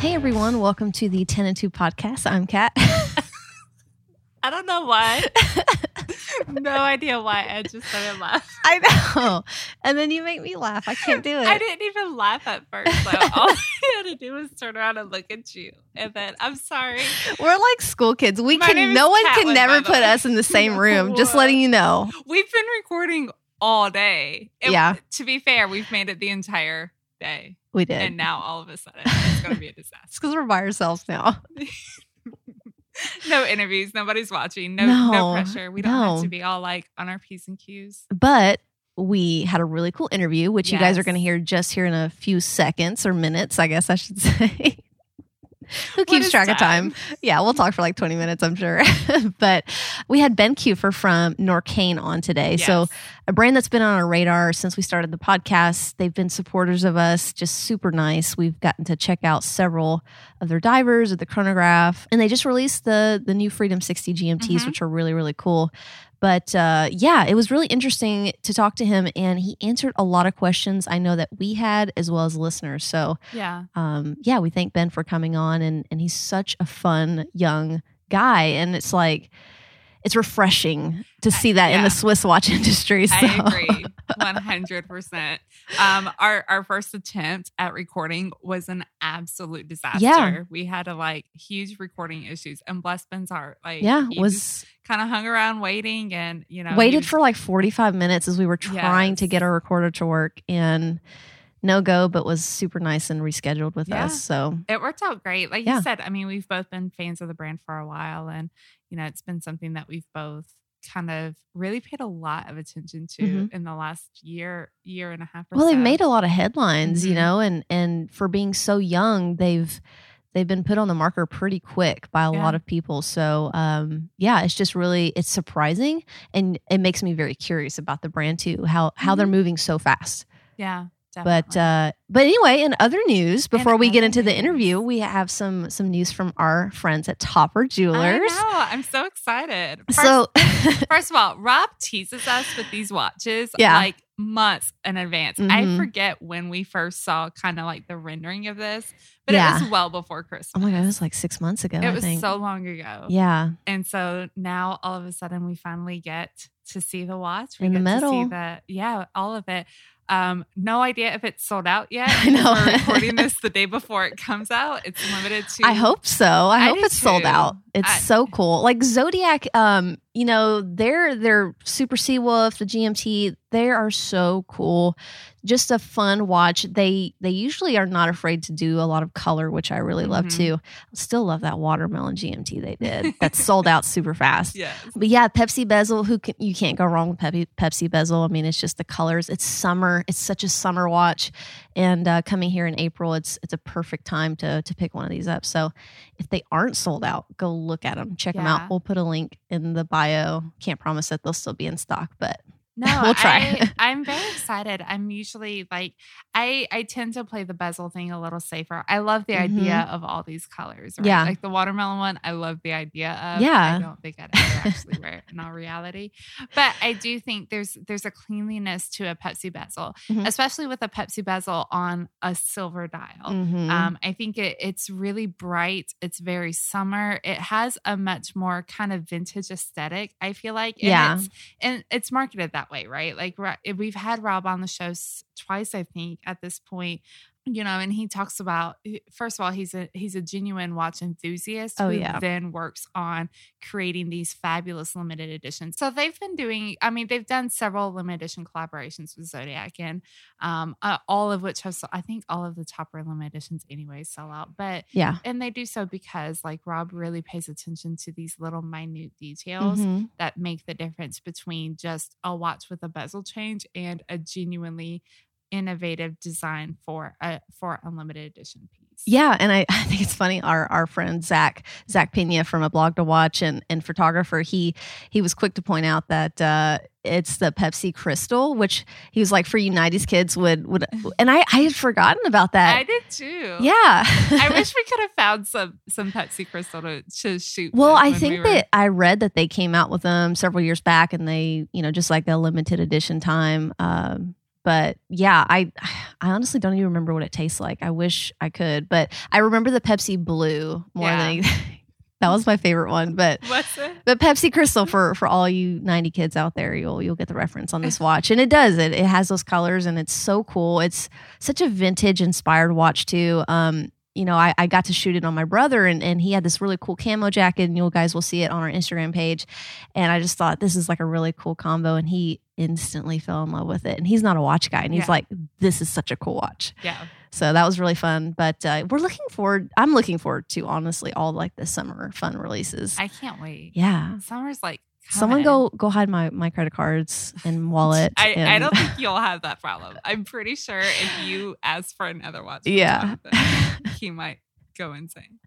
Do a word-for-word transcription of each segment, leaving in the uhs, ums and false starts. Hey everyone, welcome to the ten and two podcast. I'm Kat. I don't know why. No idea why I just started laughing. I know. And then you make me laugh. I can't do it. I didn't even laugh at first. So all I had to do was turn around and look at you. And then, I'm sorry. We're like school kids. We My can. No one Catlin, can never put us in the same room. Just letting you know. We've been recording all day. It, yeah. To be fair, we've made it the entire day. We did. And now all of a sudden, it's going to be a disaster. It's because we're by ourselves now. No interviews. Nobody's watching. No, no, no pressure. We don't no. have to be all like on our P's and Q's. But we had a really cool interview, which yes. you guys are going to hear just here in a few seconds or minutes, I guess I should say. Who keeps track time? of time? Yeah, we'll talk for like twenty minutes, I'm sure. But we had Ben Kuefer from NORQAIN on today. Yes. So a brand that's been on our radar since we started the podcast. They've been supporters of us, just super nice. We've gotten to check out several of their divers at the chronograph. And they just released the the new Freedom sixty G M Ts, mm-hmm. which are really, really cool. But uh, yeah, it was really interesting to talk to him, and he answered a lot of questions I know that we had as well as listeners. So yeah, um, yeah, we thank Ben for coming on, and and he's such a fun young guy, and it's like it's refreshing to see that I, yeah. in the Swiss watch industry. So. I agree, one hundred percent. Our our first attempt at recording was an absolute disaster. Yeah. We had to like huge recording issues, and bless Ben's heart, like yeah, he was. was kind of hung around waiting and, you know, waited for like forty-five minutes as we were trying yes. to get our recorder to work, and no go, but was super nice and rescheduled with yeah. us. So it worked out great. Like yeah. you said, I mean, we've both been fans of the brand for a while, and, you know, it's been something that we've both kind of really paid a lot of attention to mm-hmm. in the last year, year and a half. Or well, so. They've made a lot of headlines, mm-hmm. you know, and, and for being so young, they've, They've been put on the marker pretty quick by a yeah. lot of people. So, um, yeah, it's just really, it's surprising. And it makes me very curious about the brand too, how how mm-hmm. they're moving so fast. Yeah, definitely. But, uh, but anyway, in other news, before and we get into news. the interview, we have some some news from our friends at Topper Jewelers. I know. I'm so excited. First, so, first of all, Rob teases us with these watches. Yeah. Like, months in advance. Mm-hmm. I forget when we first saw kind of like the rendering of this, but yeah. it was well before Christmas. Oh my God, it was like six months ago. It I was think. so long ago. Yeah. And so now all of a sudden we finally get to see the watch. We In get the metal. To see the, yeah, all of it. Um, no idea if it's sold out yet. I know. We're recording this the day before it comes out. It's limited to... I hope so. I, I hope it's too. sold out. It's I, so cool. Like Zodiac, um, you know, they're, they're Super Seawolf, the G M T, they are so cool. Just a fun watch. They they usually are not afraid to do a lot of color, which I really mm-hmm. love too. I still love that watermelon G M T they did. That's sold out super fast. Yes. But yeah, Pepsi bezel. Who can, you can't go wrong with Pepsi, Pepsi bezel. I mean, it's just the colors. It's summer. It's such a summer watch. And uh, coming here in April, it's it's a perfect time to to pick one of these up. So if they aren't sold out, go look at them. Check yeah. them out. We'll put a link in the bio. Can't promise that they'll still be in stock, but... No, we'll try. I, I'm very excited. I'm usually like, I, I tend to play the bezel thing a little safer. I love the mm-hmm. idea of all these colors. Right? Yeah. Like the watermelon one, I love the idea of. Yeah. I don't think I'd ever actually wear it in all reality. But I do think there's there's a cleanliness to a Pepsi bezel, mm-hmm. especially with a Pepsi bezel on a silver dial. Mm-hmm. Um, I think it, it's really bright. It's very summer. It has a much more kind of vintage aesthetic, I feel like. And yeah. It's, and it's marketed that way, right? Like we've had Rob on the show twice, I think, at this point, you know, and he talks about, first of all, he's a, he's a genuine watch enthusiast oh, who yeah. then works on creating these fabulous limited editions. So they've been doing, I mean, they've done several limited edition collaborations with Zodiac, and um, uh, all of which have, so I think all of the Topper limited editions anyway sell out, but yeah. And they do so because like Rob really pays attention to these little minute details mm-hmm. that make the difference between just a watch with a bezel change and a genuinely innovative design for a for a limited edition piece. Yeah, and I, I think it's funny. Our our friend Zach Zach Pena from A Blog to Watch and and photographer, he he was quick to point out that uh, it's the Pepsi Crystal, which he was like for you nineties kids would would. And I, I had forgotten about that. I did too. Yeah, I wish we could have found some some Pepsi Crystal to, to shoot. Well, I think we were... that I read that they came out with them several years back, and they you know just like a limited edition time. Um, But yeah, I I honestly don't even remember what it tastes like. I wish I could, but I remember the Pepsi Blue more yeah. than anything. That was my favorite one. But what's it? But Pepsi Crystal for, for all you ninety kids out there, you'll you'll get the reference on this watch. And it does. It it has those colors and it's so cool. It's such a vintage inspired watch too. Um, you know, I, I got to shoot it on my brother and, and he had this really cool camo jacket, and you guys will see it on our Instagram page. And I just thought this is like a really cool combo, and he instantly fell in love with it. And he's not a watch guy, and he's yeah. like, this is such a cool watch. Yeah. So that was really fun. But uh, we're looking forward, I'm looking forward to honestly all like the summer fun releases. I can't wait. Yeah. Summer's like, someone go go hide my, my credit cards and wallet. I, and I don't think you'll have that problem. I'm pretty sure if you ask for another watch, yeah, Jonathan, he might go insane.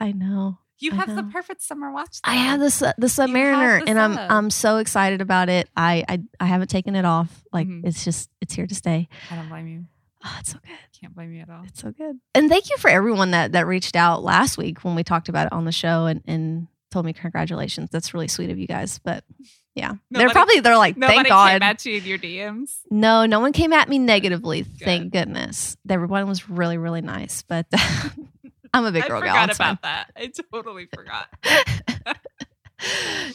I know. You I have know. the perfect summer watch. Though. I have the the Submariner, and I'm I'm so excited about it. I I, I haven't taken it off. Like mm-hmm. it's just it's here to stay. I don't blame you. Oh, it's so good. Can't blame you at all. It's so good. And thank you for everyone that that reached out last week when we talked about it on the show and and. told me congratulations. That's really sweet of you guys. But yeah, nobody, they're probably they're like thank God. Nobody came at you in your D Ms. No, no one came at me negatively. Good. Thank goodness. Everyone was really really nice. But I'm a big girl. I forgot gal, about that. I totally forgot.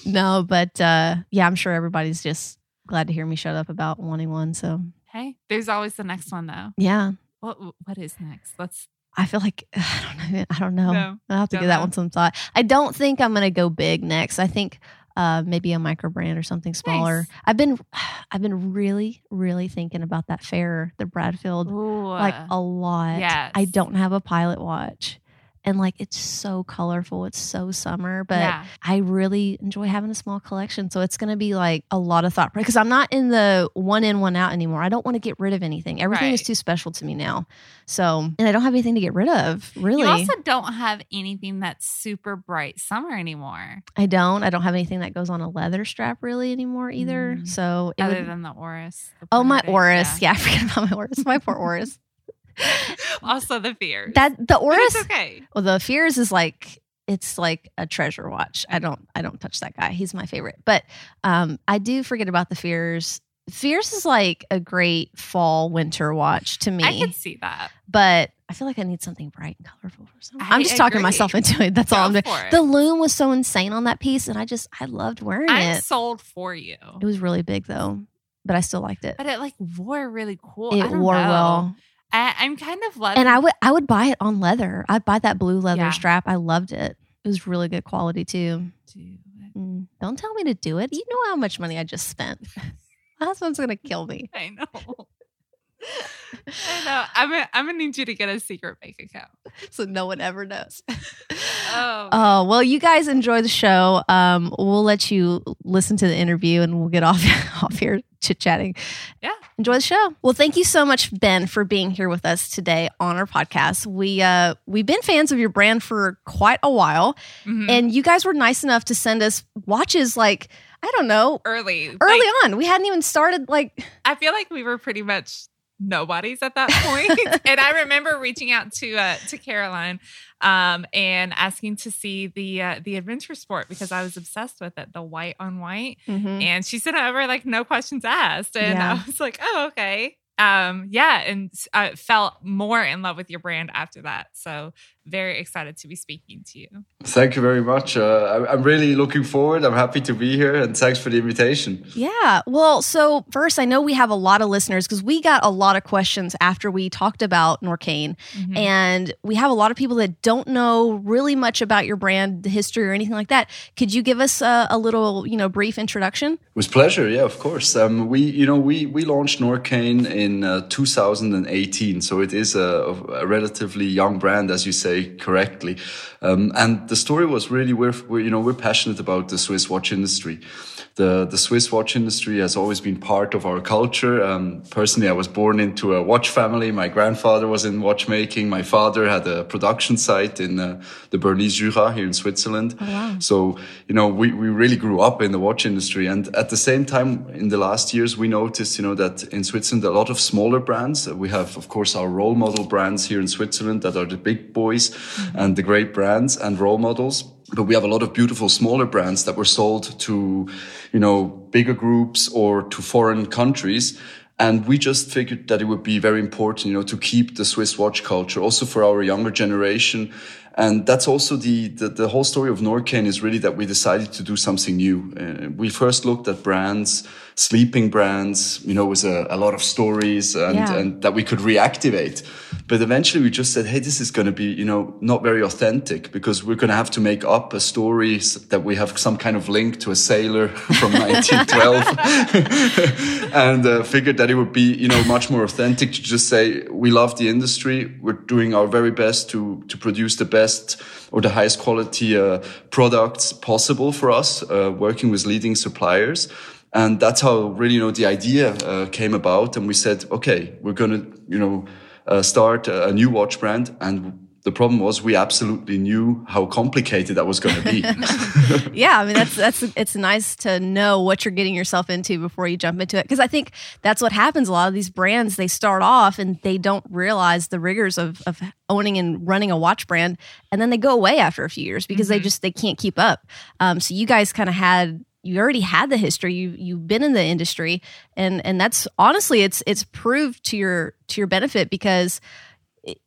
No, but uh, yeah, I'm sure everybody's just glad to hear me shut up about wanting one. So hey, there's always the next one though. Yeah. What what is next? Let's. I feel like, I don't know. I don't know. No, I'll have to give that know. one some thought. I don't think I'm going to go big next. I think uh, maybe a micro brand or something smaller. Nice. I've been, I've been really, really thinking about that fair, the Bradfield, Ooh, like a lot. Yes. I don't have a pilot watch. And like, it's so colorful. It's so summer, but yeah. I really enjoy having a small collection. So it's going to be like a lot of thought because I'm not in the one in, one out anymore. I don't want to get rid of anything. Everything right. is too special to me now. So, and I don't have anything to get rid of really. You also don't have anything that's super bright summer anymore. I don't. I don't have anything that goes on a leather strap really anymore either. Mm. So it Other would, than the Oris. The oh, my Oris. Yeah. yeah, I forget about my Oris. My poor Oris. Also the Fears. That the Oris okay. Well, the Fears is like it's like a treasure watch. I don't I don't touch that guy. He's my favorite. But um I do forget about the Fears. Fears is like a great fall winter watch to me. I can see that. But I feel like I need something bright and colorful for something. I'm just agree. talking myself into it. That's Go all I'm doing. The loom was so insane on that piece, and I just I loved wearing I'm it. I sold for you. It was really big though, but I still liked it. But it like wore really cool. It I don't wore know. well. I, I'm kind of loving And I would I would buy it on leather. I'd buy that blue leather yeah. strap. I loved it. It was really good quality too. Do mm, don't tell me to do it. You know how much money I just spent. My husband's going to kill me. I know. I know. I'm a, I'm going to need you to get a secret bank account. So no one ever knows. Oh. Oh, well, you guys enjoy the show. Um, we'll let you listen to the interview and we'll get off, off here chit-chatting. Yeah. Enjoy the show. Well, thank you so much, Ben, for being here with us today on our podcast. We, uh, we've been fans of your brand for quite a while, mm-hmm. and you guys were nice enough to send us watches like, I don't know. Early. Early like, on. We hadn't even started. Like, I feel like we were pretty much... nobody's at that point. And I remember reaching out to uh, to Caroline um, and asking to see the uh, the adventure sport because I was obsessed with it, the white on white. Mm-hmm. And she sent over like no questions asked. And yeah. I was like, oh, okay. Um, yeah. And I fell more in love with your brand after that. So very excited to be speaking to you. Thank you very much. Uh, I'm really looking forward. I'm happy to be here. And thanks for the invitation. Yeah. Well, so first, I know we have a lot of listeners because we got a lot of questions after we talked about NORQAIN. Mm-hmm. And we have a lot of people that don't know really much about your brand, the history or anything like that. Could you give us a, a little, you know, brief introduction? With pleasure. Yeah, of course. Um, we, you know, we, we launched NORQAIN in uh, two thousand eighteen. So it is a, a relatively young brand, as you say. say correctly. Um, and the story was really, we're, we're, you know, we're passionate about the Swiss watch industry. The, the Swiss watch industry has always been part of our culture. Um, personally, I was born into a watch family. My grandfather was in watchmaking. My father had a production site in uh, the Bernese Jura here in Switzerland. Oh, wow. So, you know, we, we really grew up in the watch industry. And at the same time, in the last years, we noticed, you know, that in Switzerland, a lot of smaller brands. We have, of course, our role model brands here in Switzerland that are the big boys mm-hmm. and the great brands and role models. But we have a lot of beautiful smaller brands that were sold to, you know, bigger groups or to foreign countries. And we just figured that it would be very important, you know, to keep the Swiss watch culture also for our younger generation. And that's also the, the, the whole story of NORQAIN is really that we decided to do something new. Uh, we first looked at brands, sleeping brands, you know, with a, a lot of stories and, yeah. and that we could reactivate. But eventually we just said, hey, this is going to be, you know, not very authentic because we're going to have to make up a story that we have some kind of link to a sailor from nineteen twelve and uh, figured that it would be, you know, much more authentic to just say, we love the industry. We're doing our very best to, to produce the best or the highest quality uh, products possible for us, uh, working with leading suppliers. And that's how really, you know, the idea uh, came about. And we said, okay, we're going to, you know, uh, start a new watch brand. And the problem was we absolutely knew how complicated that was going to be. Yeah, I mean, that's that's it's nice to know what you're getting yourself into before you jump into it. Because I think that's what happens. A lot of these brands, they start off and they don't realize the rigors of, of owning and running a watch brand. And then they go away after a few years because mm-hmm. they just they can't keep up. Um, so you guys kind of had... You already had the history. You you've been in the industry, and and that's honestly, it's it's proved to your to your benefit because,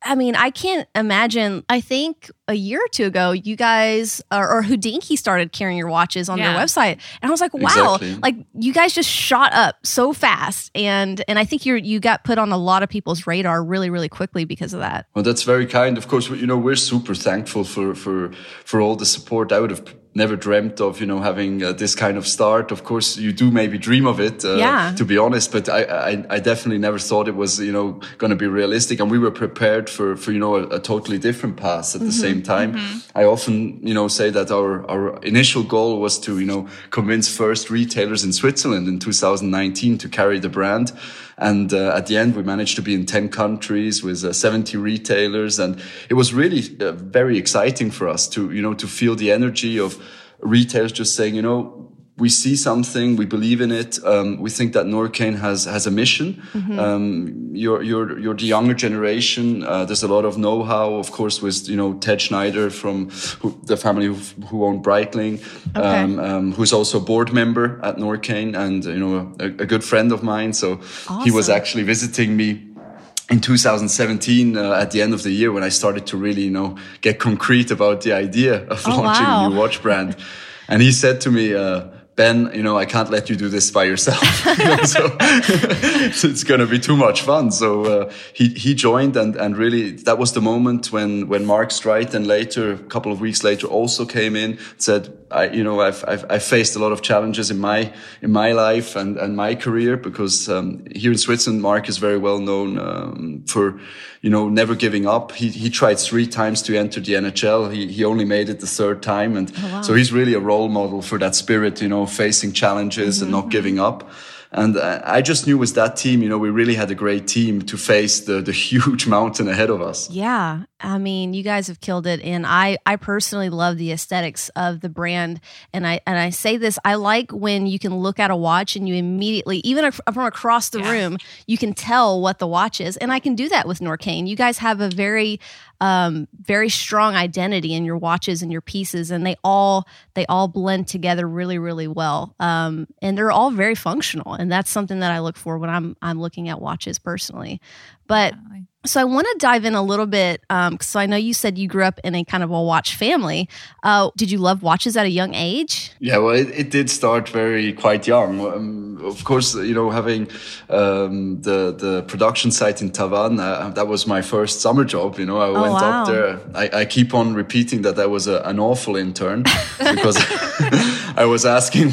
I mean, I can't imagine. I think a year or two ago, you guys or, or Hodinkee started carrying your watches on yeah. their website, and I was like, wow, exactly. Like you guys just shot up so fast, and and I think you you got put on a lot of people's radar really really quickly because of that. Well, that's very kind. Of course, you know, we're super thankful for for for all the support. I would have never dreamt of, you know, having uh, this kind of start. Of course, you do maybe dream of it, uh, yeah. to be honest, but I, I, I definitely never thought it was, you know, going to be realistic. And we were prepared for, for you know, a, a totally different path at mm-hmm. the same time. Mm-hmm. I often, you know, say that our, our initial goal was to, you know, convince first retailers in Switzerland in two thousand nineteen to carry the brand. And uh, at the end, we managed to be in ten countries with uh, seventy retailers. And it was really uh, very exciting for us to, you know, to feel the energy of retailers just saying, you know, we see something, we believe in it. Um, we think that NORQAIN has, has a mission. Mm-hmm. Um, you're, you're, you're the younger generation. Uh, there's a lot of know-how, of course, with, you know, Ted Schneider from who, the family who, who owned Breitling, okay. um, um, who's also a board member at NORQAIN and, you know, a, a good friend of mine. So awesome. He was actually visiting me in two thousand seventeen, uh, at the end of the year when I started to really, you know, get concrete about the idea of oh, launching wow. a new watch brand. And he said to me, uh, Ben, you know, I can't let you do this by yourself. You know, so, so it's going to be too much fun. So uh, he he joined, and and really that was the moment when when Mark Streit and later, a couple of weeks later, also came in, said, I you know I've I've, I've faced a lot of challenges in my in my life and and my career because um, here in Switzerland, Mark is very well known um, for you know never giving up. He he tried three times to enter the N H L. He he only made it the third time, and oh, wow. so he's really a role model for that spirit. You know. Facing challenges mm-hmm. and not giving up. And I just knew with that team, you know, we really had a great team to face the the huge mountain ahead of us. Yeah. I mean, you guys have killed it. And I, I personally love the aesthetics of the brand. And I and I say this, I like when you can look at a watch and you immediately, even from across the yeah. room, you can tell what the watch is. And I can do that with NORQAIN. You guys have a very, um, very strong identity in your watches and your pieces. And they all they all blend together really, really well. Um, and they're all very functional. And that's something that I look for when I'm I'm looking at watches personally. But so I want to dive in a little bit. Um, so I know you said you grew up in a kind of a watch family. Uh, did you love watches at a young age? Yeah, well, it, it did start very quite young. Um, of course, you know, having um, the the production site in Tavannes, uh, that was my first summer job. You know, I oh, went wow. up there. I, I keep on repeating that I was a, an awful intern because I was asking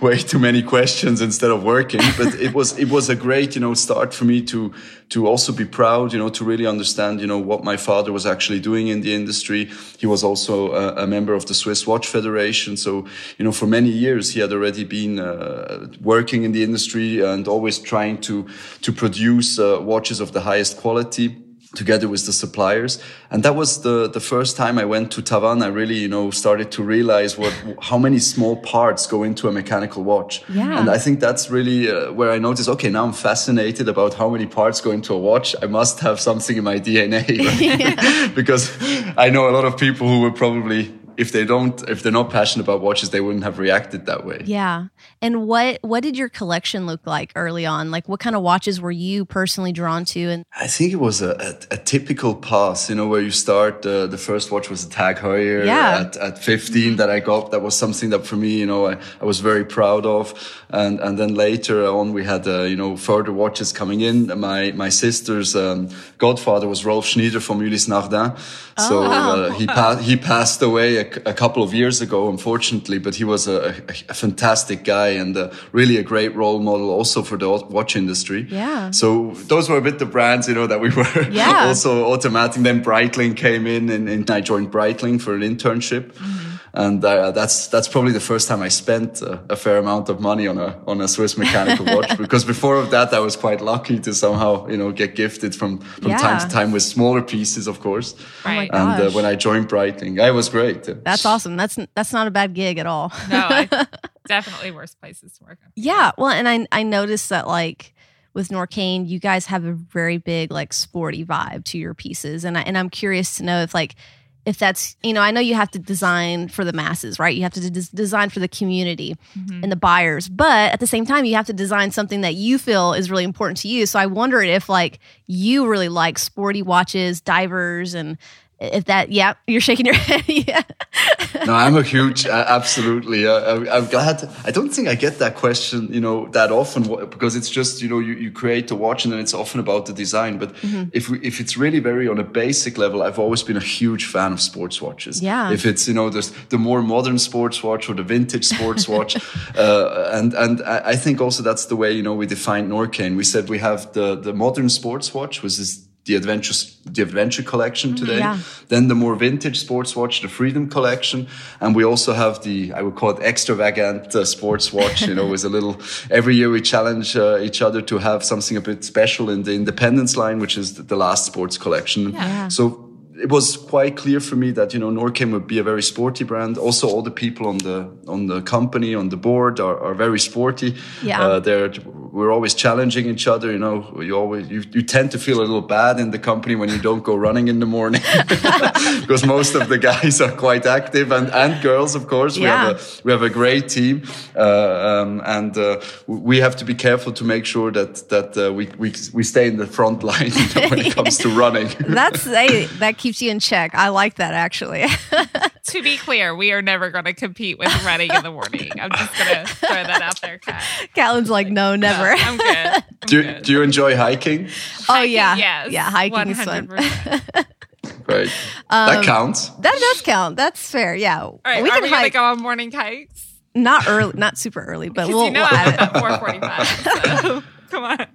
way too many questions instead of working. But it was it was a great, you know, start for me to to also be proud, you know, to really understand, you know, what my father was actually doing in the industry. He was also a, a member of the Swiss Watch Federation. So, you know, for many years, he had already been uh, working in the industry and always trying to, to produce uh, watches of the highest quality, together with the suppliers. And that was the, the first time I went to Tavannes. I really, you know, started to realize what, how many small parts go into a mechanical watch. Yeah. And I think that's really uh, where I noticed, okay, now I'm fascinated about how many parts go into a watch. I must have something in my D N A. Right? Because I know a lot of people who were probably, if they don't, if they're not passionate about watches, they wouldn't have reacted that way. Yeah. And what, what did your collection look like early on? Like, what kind of watches were you personally drawn to? And I think it was a, a, a typical pass, you know, where you start. Uh, the first watch was a Tag Heuer yeah. at, at fifteen that I got. That was something that for me, you know, I, I was very proud of. And and then later on, we had, uh, you know, further watches coming in. My my sister's um, godfather was Rolf Schneider from Ulysse Nardin. Oh, so wow. uh, he, pa- he passed away a a couple of years ago, unfortunately, but he was a, a, a fantastic guy and uh, really a great role model also for the watch industry. Yeah. So those were a bit the brands, you know, that we were yeah. also automating. Then Breitling came in and, and I joined Breitling for an internship. Mm-hmm. And uh, that's that's probably the first time I spent uh, a fair amount of money on a on a Swiss mechanical watch, because before of that I was quite lucky to somehow, you know, get gifted from, from yeah. time to time with smaller pieces, of course. Right. Oh and uh, when I joined Breitling, I was great. That's awesome. That's that's not a bad gig at all. No, I, definitely worse places to work. Yeah. Well, and I I noticed that, like, with NORQAIN, you guys have a very big, like, sporty vibe to your pieces, and I, and I'm curious to know if like. If that's, you know, I know you have to design for the masses, right? You have to des- design for the community mm-hmm. and the buyers. But at the same time, you have to design something that you feel is really important to you. So I wondered if, like, you really like sporty watches, divers, and if that, yeah, you're shaking your head. yeah. No, I'm a huge, uh, absolutely. Uh, I, I'm glad. I don't think I get that question, you know, that often, because it's just, you know, you, you create the watch and then it's often about the design. But mm-hmm. if we, if it's really very on a basic level, I've always been a huge fan of sports watches. Yeah. If it's, you know, the, the more modern sports watch or the vintage sports watch. uh, and, and I think also that's the way, you know, we defined NORQAIN. We said we have the, the modern sports watch, which is the adventure, the adventure collection today. Yeah. Then the more vintage sports watch, the Freedom collection, and we also have the, I would call it extravagant uh, sports watch. You know, with a little. Every year we challenge uh, each other to have something a bit special in the Independence line, which is the, the last sports collection. Yeah. So it was quite clear for me that, you know, NORQAIN would be a very sporty brand. Also, all the people on the on the company, on the board, are, are very sporty. Yeah, uh, they're we're always challenging each other. You know, you always you, you tend to feel a little bad in the company when you don't go running in the morning, because most of the guys are quite active, and, and girls, of course. Yeah. We have a, we have a great team, uh, um, and uh, we have to be careful to make sure that that uh, we we we stay in the front line, you know, when it comes to running. That's they, that keeps you in check. I like that, actually. To be clear, we are never going to compete with running in the morning. I'm just going to throw that out there, Kat. Catelyn's like, no, never. No, I'm good. I'm do, good. Do you enjoy hiking? Oh, yeah. Yes, yeah, hiking is fun. Right. Um, that counts. That does count. That's fair, yeah. All right, we are can we going to go on morning hikes? Not early, not super early, but we'll, you know, we'll add it. four forty-five, so come on.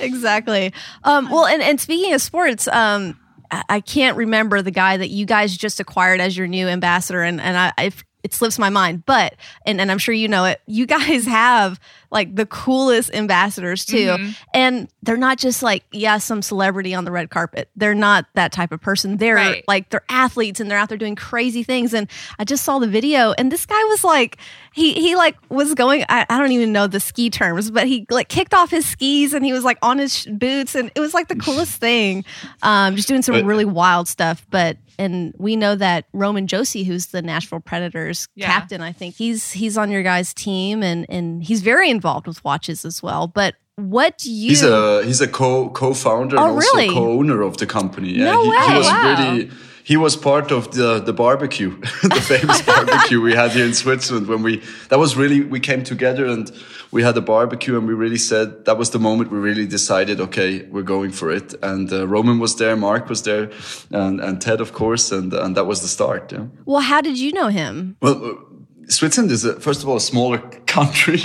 Exactly. Um, well, and, and speaking of sports, um, I can't remember the guy that you guys just acquired as your new ambassador, and, and I, I it slips my mind, but, and, and I'm sure you know it, you guys have, like, the coolest ambassadors too. Mm-hmm. And they're not just like, yeah, some celebrity on the red carpet. They're not that type of person. They're right. like, they're athletes and they're out there doing crazy things. And I just saw the video and this guy was like, he, he like was going, I, I don't even know the ski terms, but he like kicked off his skis and he was like on his sh- boots. And it was like the coolest thing. Um, just doing some but, really wild stuff, but, and we know that Roman Josie, who's the Nashville Predators yeah. captain, I think he's he's on your guys' team, and and he's very involved with watches as well. But what do you? He's a he's a co co-founder oh, and really? also co-owner of the company. Yeah, no he, way. he was wow. really. He was part of the, the barbecue, the famous barbecue we had here in Switzerland when we, that was really, we came together and we had a barbecue and we really said, that was the moment we really decided, okay, we're going for it. And uh, Roman was there, Mark was there, and, and Ted, of course, and, and that was the start. Yeah. Well, how did you know him? Well, Switzerland is, a, first of all, a smaller country.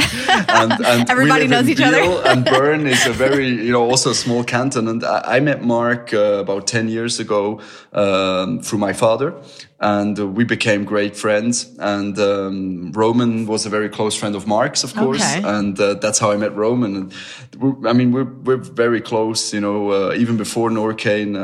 And, and everybody knows each other. And Bern is a very, you know, also a small canton. And I, I met Mark uh, about ten years ago um, through my father. And we became great friends. And um, Roman was a very close friend of Mark's, of course. Okay. And uh, that's how I met Roman. And we're, I mean, we're we're very close, you know. Uh, even before NORQAIN,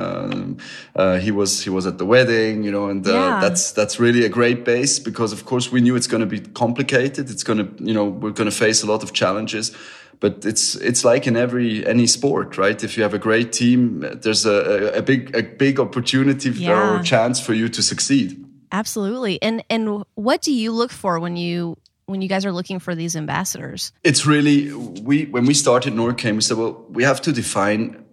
uh, uh, he was he was at the wedding, you know. And uh, yeah. that's that's really a great base because, of course, we knew it's going to be complicated. It's going to, you know, we're going to face a lot of challenges. But it's it's like in every any sport, right? If you have a great team, there's a, a, a big a big opportunity yeah. or chance for you to succeed. Absolutely. And and what do you look for when you when you guys are looking for these ambassadors? It's really we when we started NORQAIN, we said, well, we have to define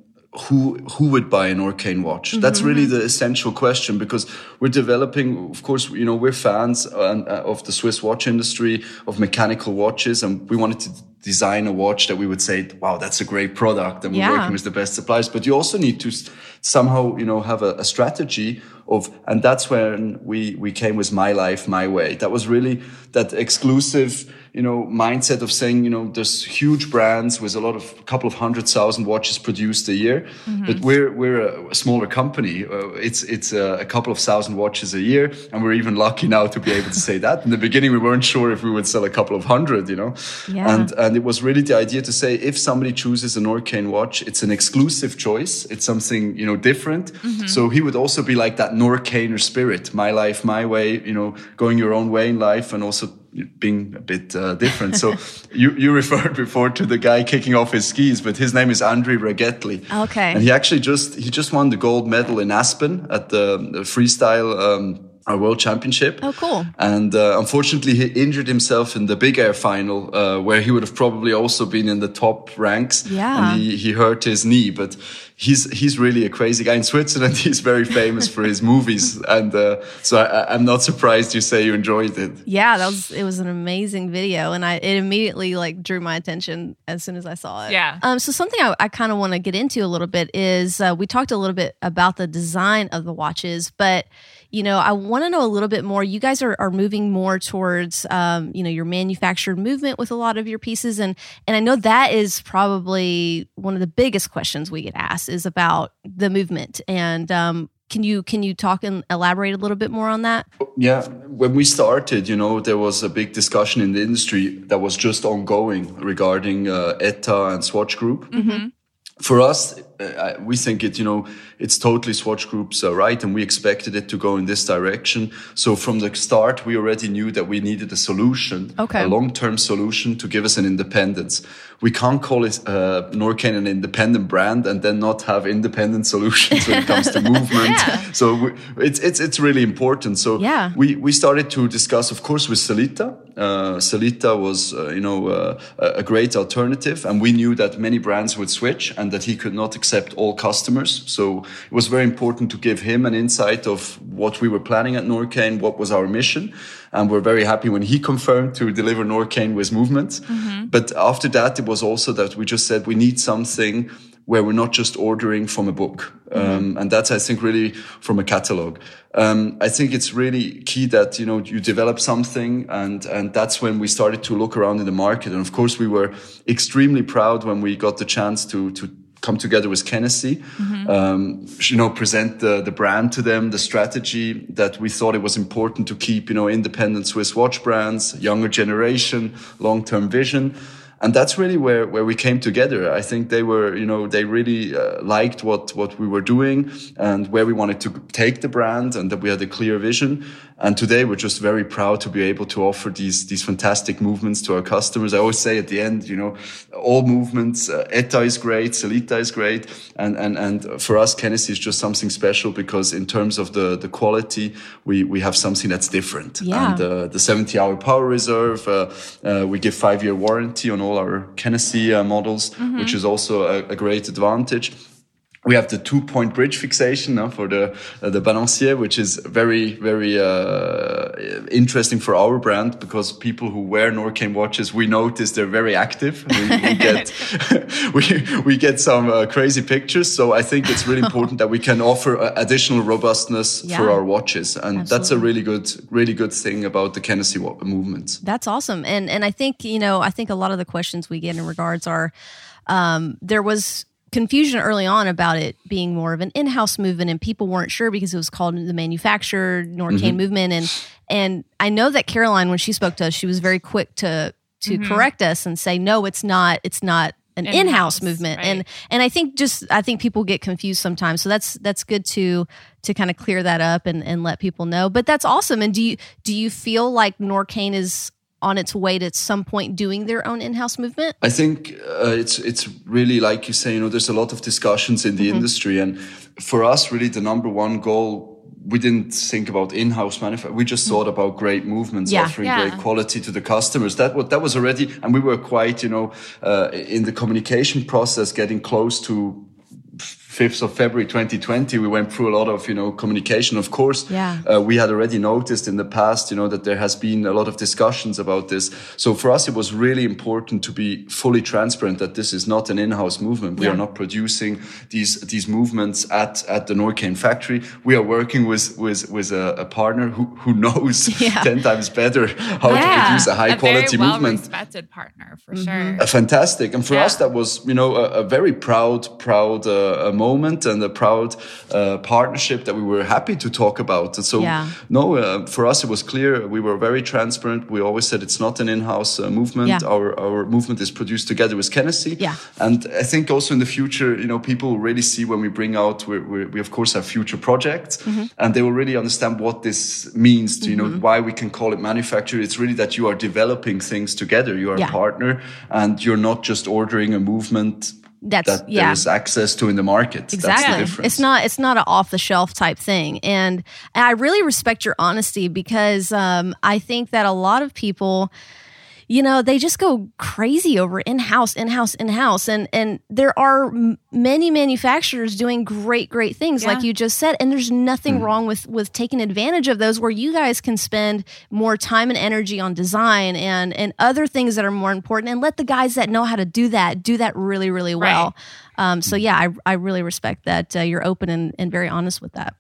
who who would buy an NORQAIN watch. Mm-hmm. That's really the essential question, because we're developing, of course, you know, we're fans of the Swiss watch industry, of mechanical watches, and we wanted to design a watch that we would say, wow, that's a great product, and we're yeah. working with the best suppliers. But you also need to somehow, you know, have a, a strategy of, and that's when we we came with My Life, My Way. That was really that exclusive, you know, mindset of saying, you know, there's huge brands with a lot of, a couple of hundred thousand watches produced a year, mm-hmm. but we're we're a smaller company. Uh, it's it's a, a couple of thousand watches a year, and we're even lucky now to be able to say that. In the beginning, we weren't sure if we would sell a couple of hundred, you know, yeah. and and it was really the idea to say, if somebody chooses a NORQAIN watch, it's an exclusive choice. It's something, you know, different. Mm-hmm. So he would also be like that NORQAINer spirit, my life, my way, you know, going your own way in life and also being a bit uh, different. So you, you referred before to the guy kicking off his skis, but his name is Andri Ragettli. Okay. And he actually just, he just won the gold medal in Aspen at the, the freestyle um, our world championship. Oh, cool. And uh, unfortunately, he injured himself in the Big Air final, uh, where he would have probably also been in the top ranks. Yeah. And he, he hurt his knee, but he's he's really a crazy guy. In Switzerland, he's very famous for his movies. And uh, so I, I'm not surprised you say you enjoyed it. Yeah, that was it was an amazing video. And I it immediately like drew my attention as soon as I saw it. Yeah. Um. So something I, I kind of want to get into a little bit is uh, we talked a little bit about the design of the watches, but you know, I want to know a little bit more. You guys are, are moving more towards, um, you know, your manufactured movement with a lot of your pieces. And and I know that is probably one of the biggest questions we get asked is about the movement. And um, can you can you talk and elaborate a little bit more on that? Yeah. When we started, you know, there was a big discussion in the industry that was just ongoing regarding uh, E T A and Swatch Group. Mm-hmm. For us, uh, we think it, you know, it's totally Swatch Group's uh, right, and we expected it to go in this direction. So from the start, we already knew that we needed a solution, okay. a long-term solution to give us an independence. We can't call it uh, NORQAIN an independent brand and then not have independent solutions when it comes to movement. yeah. So we, it's it's it's really important. So yeah. we we started to discuss, of course, with Sellita. Uh, Sellita was, uh, you know, uh, a great alternative, and we knew that many brands would switch and that he could not accept all customers. So it was very important to give him an insight of what we were planning at NORQAIN, what was our mission. And we're very happy when he confirmed to deliver NORQAIN with movement. Mm-hmm. But after that, it was also that we just said we need something where we're not just ordering from a book. Mm-hmm. Um, and that's, I think, really from a catalog. Um, I think it's really key that, you know, you develop something, and, and that's when we started to look around in the market. And of course, we were extremely proud when we got the chance to, to come together with Kenissi, mm-hmm. um, you know, present the, the brand to them, the strategy that we thought it was important to keep, you know, independent Swiss watch brands, younger generation, long-term vision. And that's really where, where we came together. I think they were, you know, they really uh, liked what, what we were doing and where we wanted to take the brand, and that we had a clear vision. And today we're just very proud to be able to offer these, these fantastic movements to our customers. I always say at the end, you know, all movements, uh, E T A is great, Sellita is great. And, and, and for us, Kenissi is just something special because in terms of the, the quality, we, we have something that's different. Yeah. And uh, the seventy hour power reserve, uh, uh, we give five year warranty on all our Kenissi uh, models, mm-hmm. which is also a, a great advantage. We have the two-point bridge fixation uh, for the uh, the balancier, which is very, very uh, interesting for our brand, because people who wear Norqain watches, we notice they're very active. We, we get we we get some uh, crazy pictures. So I think it's really important that we can offer uh, additional robustness yeah. for our watches, and Absolutely. That's a really good, really good thing about the Kenissi movement. That's awesome, and and I think you know I think a lot of the questions we get in regards are um, there was. confusion early on about it being more of an in-house movement, and people weren't sure because it was called the manufactured Norqain mm-hmm. movement. And and I know that Caroline, when she spoke to us, she was very quick to to mm-hmm. correct us and say, no, it's not, it's not an in-house, in-house movement. Right. And and I think just I think people get confused sometimes. So that's that's good to to kind of clear that up and, and let people know. But that's awesome. And do you do you feel like Norqain is on its way to at some point doing their own in-house movement? I think uh, it's it's really, like you say, you know, there's a lot of discussions in the mm-hmm. industry. And for us, really, the number one goal, we didn't think about in-house manufacturing. We just thought about great movements, yeah, offering yeah. great quality to the customers. That was, that was already, and we were quite, you know, uh, in the communication process, getting close to fifth of February twenty twenty, we went through a lot of, you know, communication. Of course, yeah. uh, we had already noticed in the past, you know, that there has been a lot of discussions about this. So for us, it was really important to be fully transparent that this is not an in-house movement. We yeah. are not producing these these movements at, at the Norqain factory. We are working with with, with a, a partner who, who knows yeah. ten times better how yeah. to produce a high a quality very movement. A respected partner, for mm-hmm. sure. Uh, fantastic. And for yeah. us, that was, you know, a, a very proud, proud uh, moment. moment and a proud uh, partnership that we were happy to talk about. And so yeah. no, uh, for us, it was clear. We were very transparent. We always said it's not an in-house uh, movement. Yeah. Our our movement is produced together with Kenissi. Yeah. And I think also in the future, you know, people will really see when we bring out, we're, we're, we of course have future projects mm-hmm. and they will really understand what this means to, you mm-hmm. know, why we can call it manufacturing. It's really that you are developing things together. You are yeah. a partner and you're not just ordering a movement That's, that yeah. there's access to in the market. Exactly. That's the difference. It's not, it's not an off-the-shelf type thing. And I really respect your honesty, because um, I think that a lot of people, you know, they just go crazy over in-house, in-house, in-house. And and there are m- many manufacturers doing great, great things, yeah. like you just said. And there's nothing mm. wrong with, with taking advantage of those, where you guys can spend more time and energy on design and, and other things that are more important, and let the guys that know how to do that, do that really, really well. Right. Um, so yeah, I, I really respect that uh, you're open and, and very honest with that.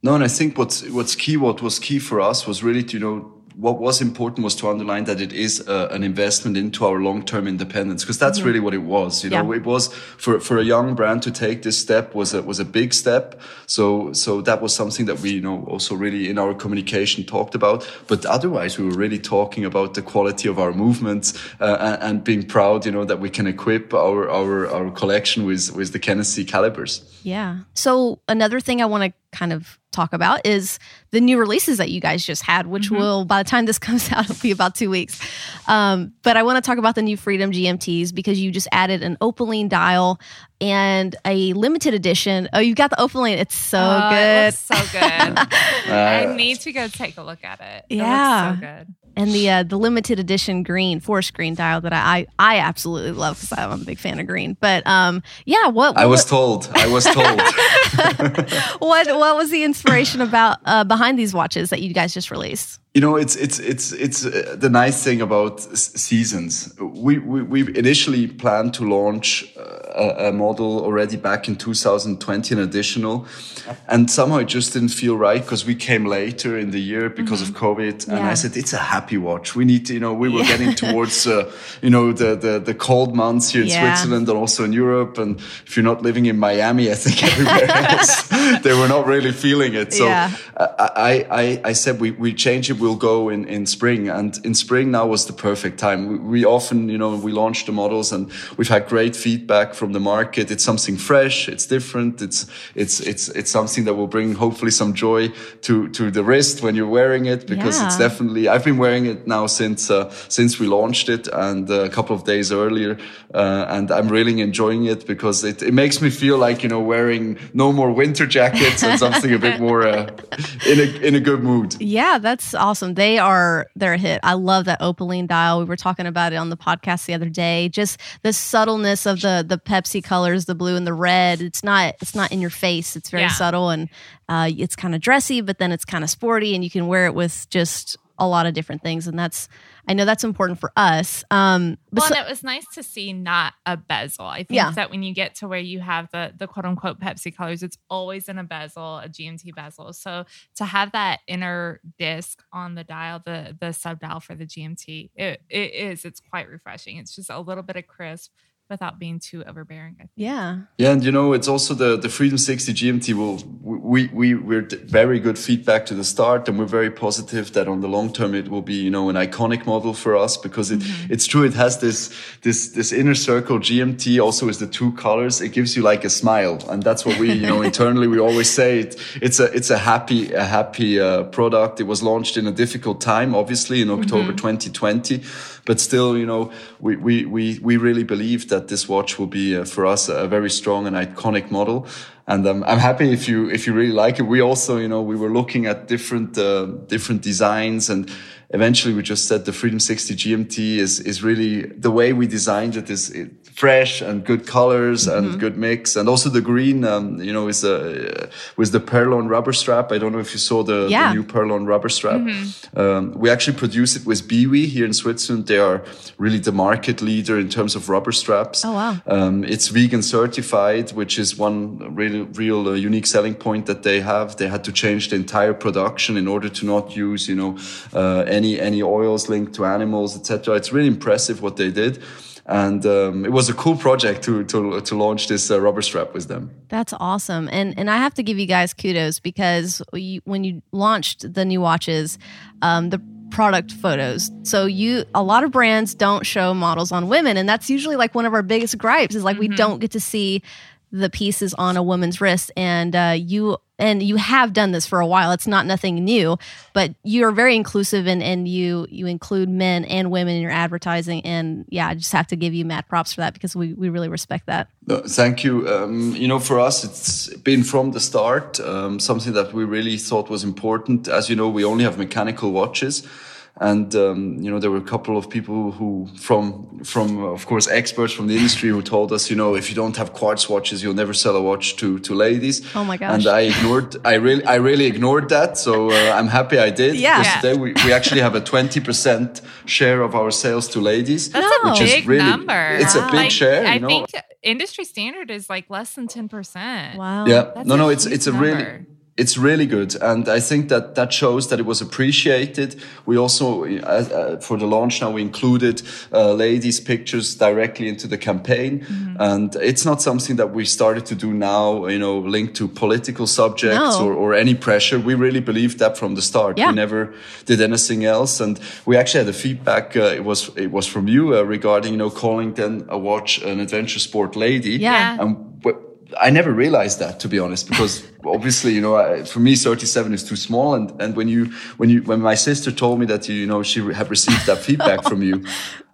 No, and I think what's, what's key, what was key for us was really to, you know, what was important was to underline that it is uh, an investment into our long-term independence, because that's mm-hmm. really what it was. You know, yeah. it was for, for a young brand to take this step was a, was a big step. So, so that was something that we, you know, also really in our communication talked about, but otherwise we were really talking about the quality of our movements uh, and, and being proud, you know, that we can equip our, our, our collection with, with the Kenissi calibers. Yeah. So another thing I want to kind of talk about is the new releases that you guys just had, which mm-hmm. will, by the time this comes out, it'll be about two weeks. Um, but I want to talk about the new Freedom G M Ts, because you just added an opaline dial and a limited edition. Oh, you've got the opaline. It's so oh, good. It looks so good. uh, I need to go take a look at it. Yeah. It looks so good. And the uh, the limited edition green, forest green dial that I I, I absolutely love, because I'm a big fan of green. But um, yeah, what, what I was told, I was told. what what was the inspiration about uh, behind these watches that you guys just released? You know, it's it's it's it's uh, the nice thing about s- seasons. We, we we initially planned to launch a, a model already back in two thousand twenty, an additional, and somehow it just didn't feel right, because we came later in the year because mm-hmm. of COVID. And yeah. I said, it's a happy watch. We need to, you know, we were yeah. getting towards, uh, you know, the, the the cold months here in yeah. Switzerland and also in Europe. And if you're not living in Miami, I think everywhere else, they were not really feeling it. So yeah. I, I I said we we change it. We'll go in, in spring, and in spring now was the perfect time. We, we often, you know, we launched the models and we've had great feedback from the market. It's something fresh. It's different. It's, it's, it's, it's something that will bring hopefully some joy to, to the wrist when you're wearing it, because yeah. it's definitely, I've been wearing it now since, uh, since we launched it and uh, a couple of days earlier. Uh, and I'm really enjoying it, because it, it makes me feel like, you know, wearing no more winter jackets and something a bit more uh, in a, in a good mood. Yeah. That's awesome. Awesome. They are, they're a hit. I love that opaline dial. We were talking about it on the podcast the other day. Just the subtleness of the the Pepsi colors, the blue and the red. It's not it's not in your face. It's very yeah. subtle, and uh, it's kind of dressy, but then it's kind of sporty, and you can wear it with just a lot of different things. And that's, I know that's important for us. Um, but well, so, and it was nice to see not a bezel. I think yeah. that when you get to where you have the, the quote unquote Pepsi colors, it's always in a bezel, a G M T bezel. So to have that inner disc on the dial, the, the sub dial for the G M T, it, it is, it's quite refreshing. It's just a little bit of crisp without being too overbearing. I think. Yeah. Yeah. And you know, it's also the, the Freedom sixty G M T will, we, we, we're very good feedback to the start, and we're very positive that on the long term, it will be, you know, an iconic model for us, because it, mm-hmm. it's true. It has this, this, this inner circle. G M T also is the two colors. It gives you like a smile. And that's what we, you know, internally, we always say it, it's a, it's a happy, a happy, uh, product. It was launched in a difficult time, obviously in October, mm-hmm. twenty twenty, but still, you know, we, we, we, we really believe that that this watch will be uh, for us a very strong and iconic model. And um, I'm happy if you if you really like it. We also, you know, we were looking at different uh, different designs, and eventually we just said the Freedom sixty G M T is is really the way we designed it is fresh and good colors mm-hmm. and good mix. And also the green, um, you know, is a with the Perlon rubber strap. I don't know if you saw the, yeah. the new Perlon rubber strap. Mm-hmm. Um, we actually produce it with Biwi here in Switzerland. They are really the market leader in terms of rubber straps. Oh wow! Um, it's vegan certified, which is one really real uh, unique selling point that they have. They had to change the entire production in order to not use, you know, uh, any any oils linked to animals, et cetera. It's really impressive what they did. And um, it was a cool project to to, to launch this uh, rubber strap with them. That's awesome. And and I have to give you guys kudos, because you, when you launched the new watches, um, the product photos. So you, a lot of brands don't show models on women. And that's usually like one of our biggest gripes is like, mm-hmm. we don't get to see the pieces on a woman's wrist, and uh, you and you have done this for a while. It's not nothing new, but you're very inclusive, and, and you you include men and women in your advertising. And yeah, I just have to give you mad props for that, because we, we really respect that. No, thank you. Um, you know, for us, it's been from the start um, something that we really thought was important. As you know, we only have mechanical watches. And, um, you know, there were a couple of people who from, from, of course, experts from the industry who told us, you know, if you don't have quartz watches, you'll never sell a watch to, to ladies. Oh my gosh. And I ignored, I really, I really ignored that. So, uh, I'm happy I did. Yeah. Because today we, we actually have a twenty percent share of our sales to ladies. That's a which big is really, number. It's wow. a big like, share. You I know? think industry standard is like less than ten percent. Wow. Yeah. That's no, no, it's, it's a number. really. It's really good. And I think that that shows that it was appreciated. We also, uh, uh, for the launch now, we included uh, ladies' pictures directly into the campaign. Mm-hmm. And it's not something that we started to do now, you know, linked to political subjects no. or, or any pressure. We really believed that from the start. Yeah. We never did anything else. And we actually had the feedback, uh, it was it was from you, uh, regarding, you know, calling then a watch an adventure sport lady. Yeah. And w- I never realized that, to be honest, because obviously, you know, I, for me, thirty-seven is too small. And, and when you, when you, when my sister told me that, you, you know, she had received that feedback from you,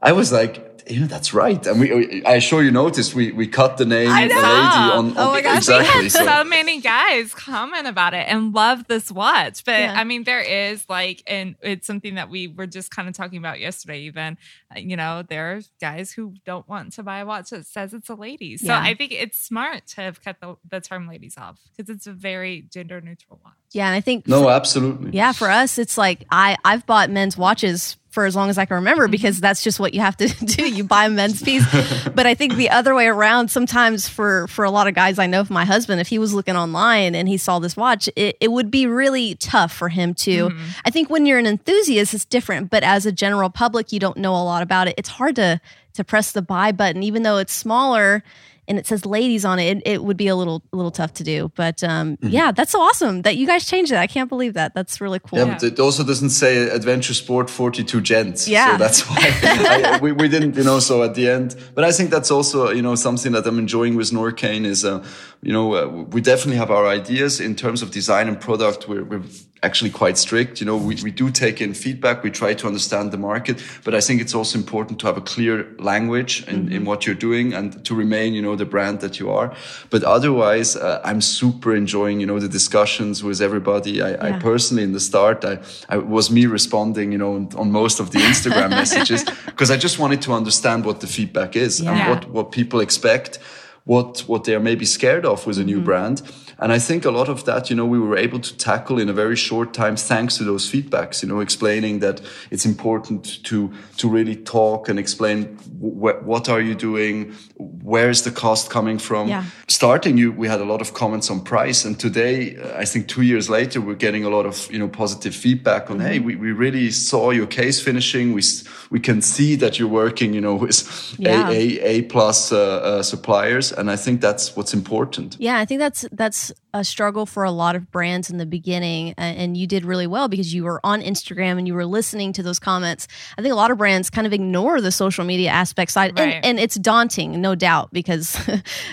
I was like, you know, that's right. And we, I sure you noticed, we, we cut the name I know. Of the lady on, on oh my gosh, exactly. We had so. so many guys comment about it and love this watch. But yeah. I mean, there is like, and it's something that we were just kind of talking about yesterday, even, you know, there are guys who don't want to buy a watch that says it's a lady. So yeah. I think it's smart to have cut the, the term ladies off, because it's a very gender neutral watch. Yeah. And I think, no, for, absolutely. Yeah. For us, it's like, I, I've bought men's watches for as long as I can remember, because that's just what you have to do. You buy a men's piece. But I think the other way around, sometimes for, for a lot of guys, I know for my husband, if he was looking online and he saw this watch, it, it would be really tough for him to, mm-hmm. I think when you're an enthusiast, it's different, but as a general public, you don't know a lot about it. It's hard to, to press the buy button, even though it's smaller and it says ladies on it, it, it would be a little little tough to do. But um, mm-hmm. yeah, that's so awesome that you guys changed it. I can't believe that. That's really cool. Yeah, but it also doesn't say Adventure Sport forty-two Gents. Yeah. So that's why I, we, we didn't, you know, so at the end. But I think that's also, you know, something that I'm enjoying with NORQAIN is, uh, you know, uh, we definitely have our ideas in terms of design and product. We're, we're actually quite strict. You know, we, we do take in feedback. We try to understand the market, but I think it's also important to have a clear language in, mm-hmm. in what you're doing and to remain, you know, the brand that you are. But otherwise, uh, I'm super enjoying, you know, the discussions with everybody. I, yeah. I personally, in the start, I, I was me responding, you know, on, on most of the Instagram messages, because I just wanted to understand what the feedback is yeah. and what, what people expect. what what they are maybe scared of with a new mm-hmm. brand. And I think a lot of that, you know, we were able to tackle in a very short time thanks to those feedbacks, you know, explaining that it's important to to really talk and explain wh- what are you doing, where is the cost coming from. Yeah. Starting, you, we had a lot of comments on price. And today, I think two years later, we're getting a lot of, you know, positive feedback on, mm-hmm. hey, we, we really saw your case finishing. We we can see that you're working, you know, with yeah. A A plus uh, uh, suppliers. And I think that's what's important. Yeah, I think that's that's a struggle for a lot of brands in the beginning, and you did really well because you were on Instagram and you were listening to those comments. I think a lot of brands kind of ignore the social media aspect side, right. and, and it's daunting, no doubt, because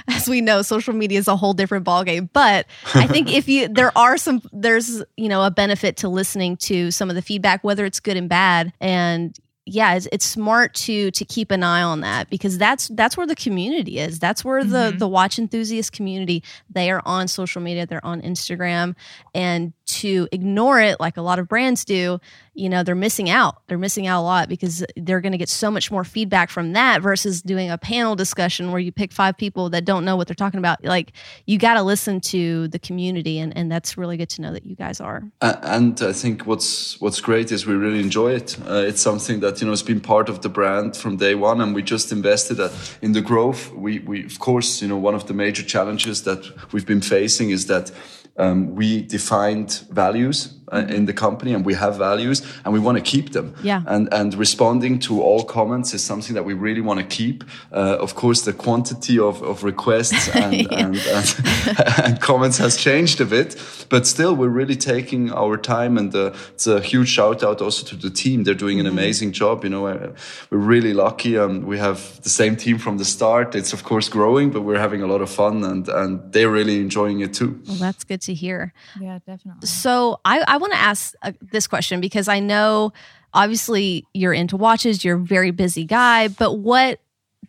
as we know, social media is a whole different ballgame. But I think if you, there are some, there's, you know, a benefit to listening to some of the feedback, whether it's good and bad. And yeah, it's, it's smart to to keep an eye on that, because that's that's where the community is. That's where the, mm-hmm. the watch enthusiast community, they are on social media, they're on Instagram. And to ignore it, like a lot of brands do, you know, they're missing out. They're missing out a lot because they're going to get so much more feedback from that versus doing a panel discussion where you pick five people that don't know what they're talking about. Like, you got to listen to the community, and, and that's really good to know that you guys are. Uh, and I think what's what's great is we really enjoy it. Uh, it's something that, you know, it's been part of the brand from day one, and we just invested in the growth. We, we of course, you know, one of the major challenges that we've been facing is that um, we defined values uh, in the company, and we have values, and we want to keep them. Yeah. And and responding to all comments is something that we really want to keep. Uh, of course, the quantity of, of requests and, yeah. and, and, and comments has changed a bit, but still, we're really taking our time. And uh, it's a huge shout out also to the team. They're doing an mm-hmm. amazing job. You know, uh, we're really lucky. Um, we have the same team from the start. It's of course growing, but we're having a lot of fun, and and they're really enjoying it too. Well, that's good to hear. Yeah, definitely. So I, I want to ask uh, this question, because I know obviously you're into watches, you're a very busy guy, but what,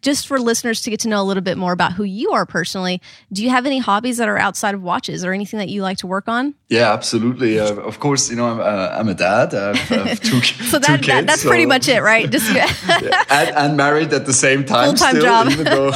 just for listeners to get to know a little bit more about who you are personally, do you have any hobbies that are outside of watches or anything that you like to work on? Yeah, absolutely. Uh, of course, you know, I'm, uh, I'm a dad. I have, I have two, so that, two kids. That, that's so. Pretty much it, right? Just yeah, and, and married at the same time. Full-time still, job. Even though,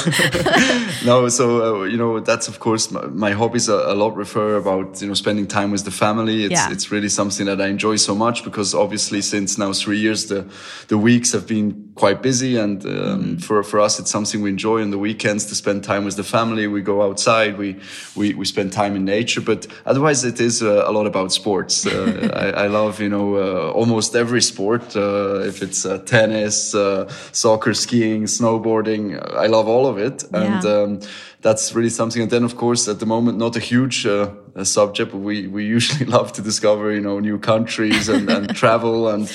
no, so, uh, you know, that's, of course, my, my hobbies a, a lot refer about, you know, spending time with the family. It's, yeah. it's really something that I enjoy so much, because obviously since now three years, the, the weeks have been quite busy. And um, mm-hmm. for, for us, it's something we enjoy on the weekends to spend time with the family. We go outside, we we, we spend time in nature, but otherwise it is uh, a lot about sports. Uh, I, I love, you know, uh, almost every sport, uh, if it's uh, tennis, uh, soccer, skiing, snowboarding, I love all of it. And yeah. um, that's really something. And then, of course, at the moment, not a huge uh, a subject, but we, we usually love to discover, you know, new countries and, and travel and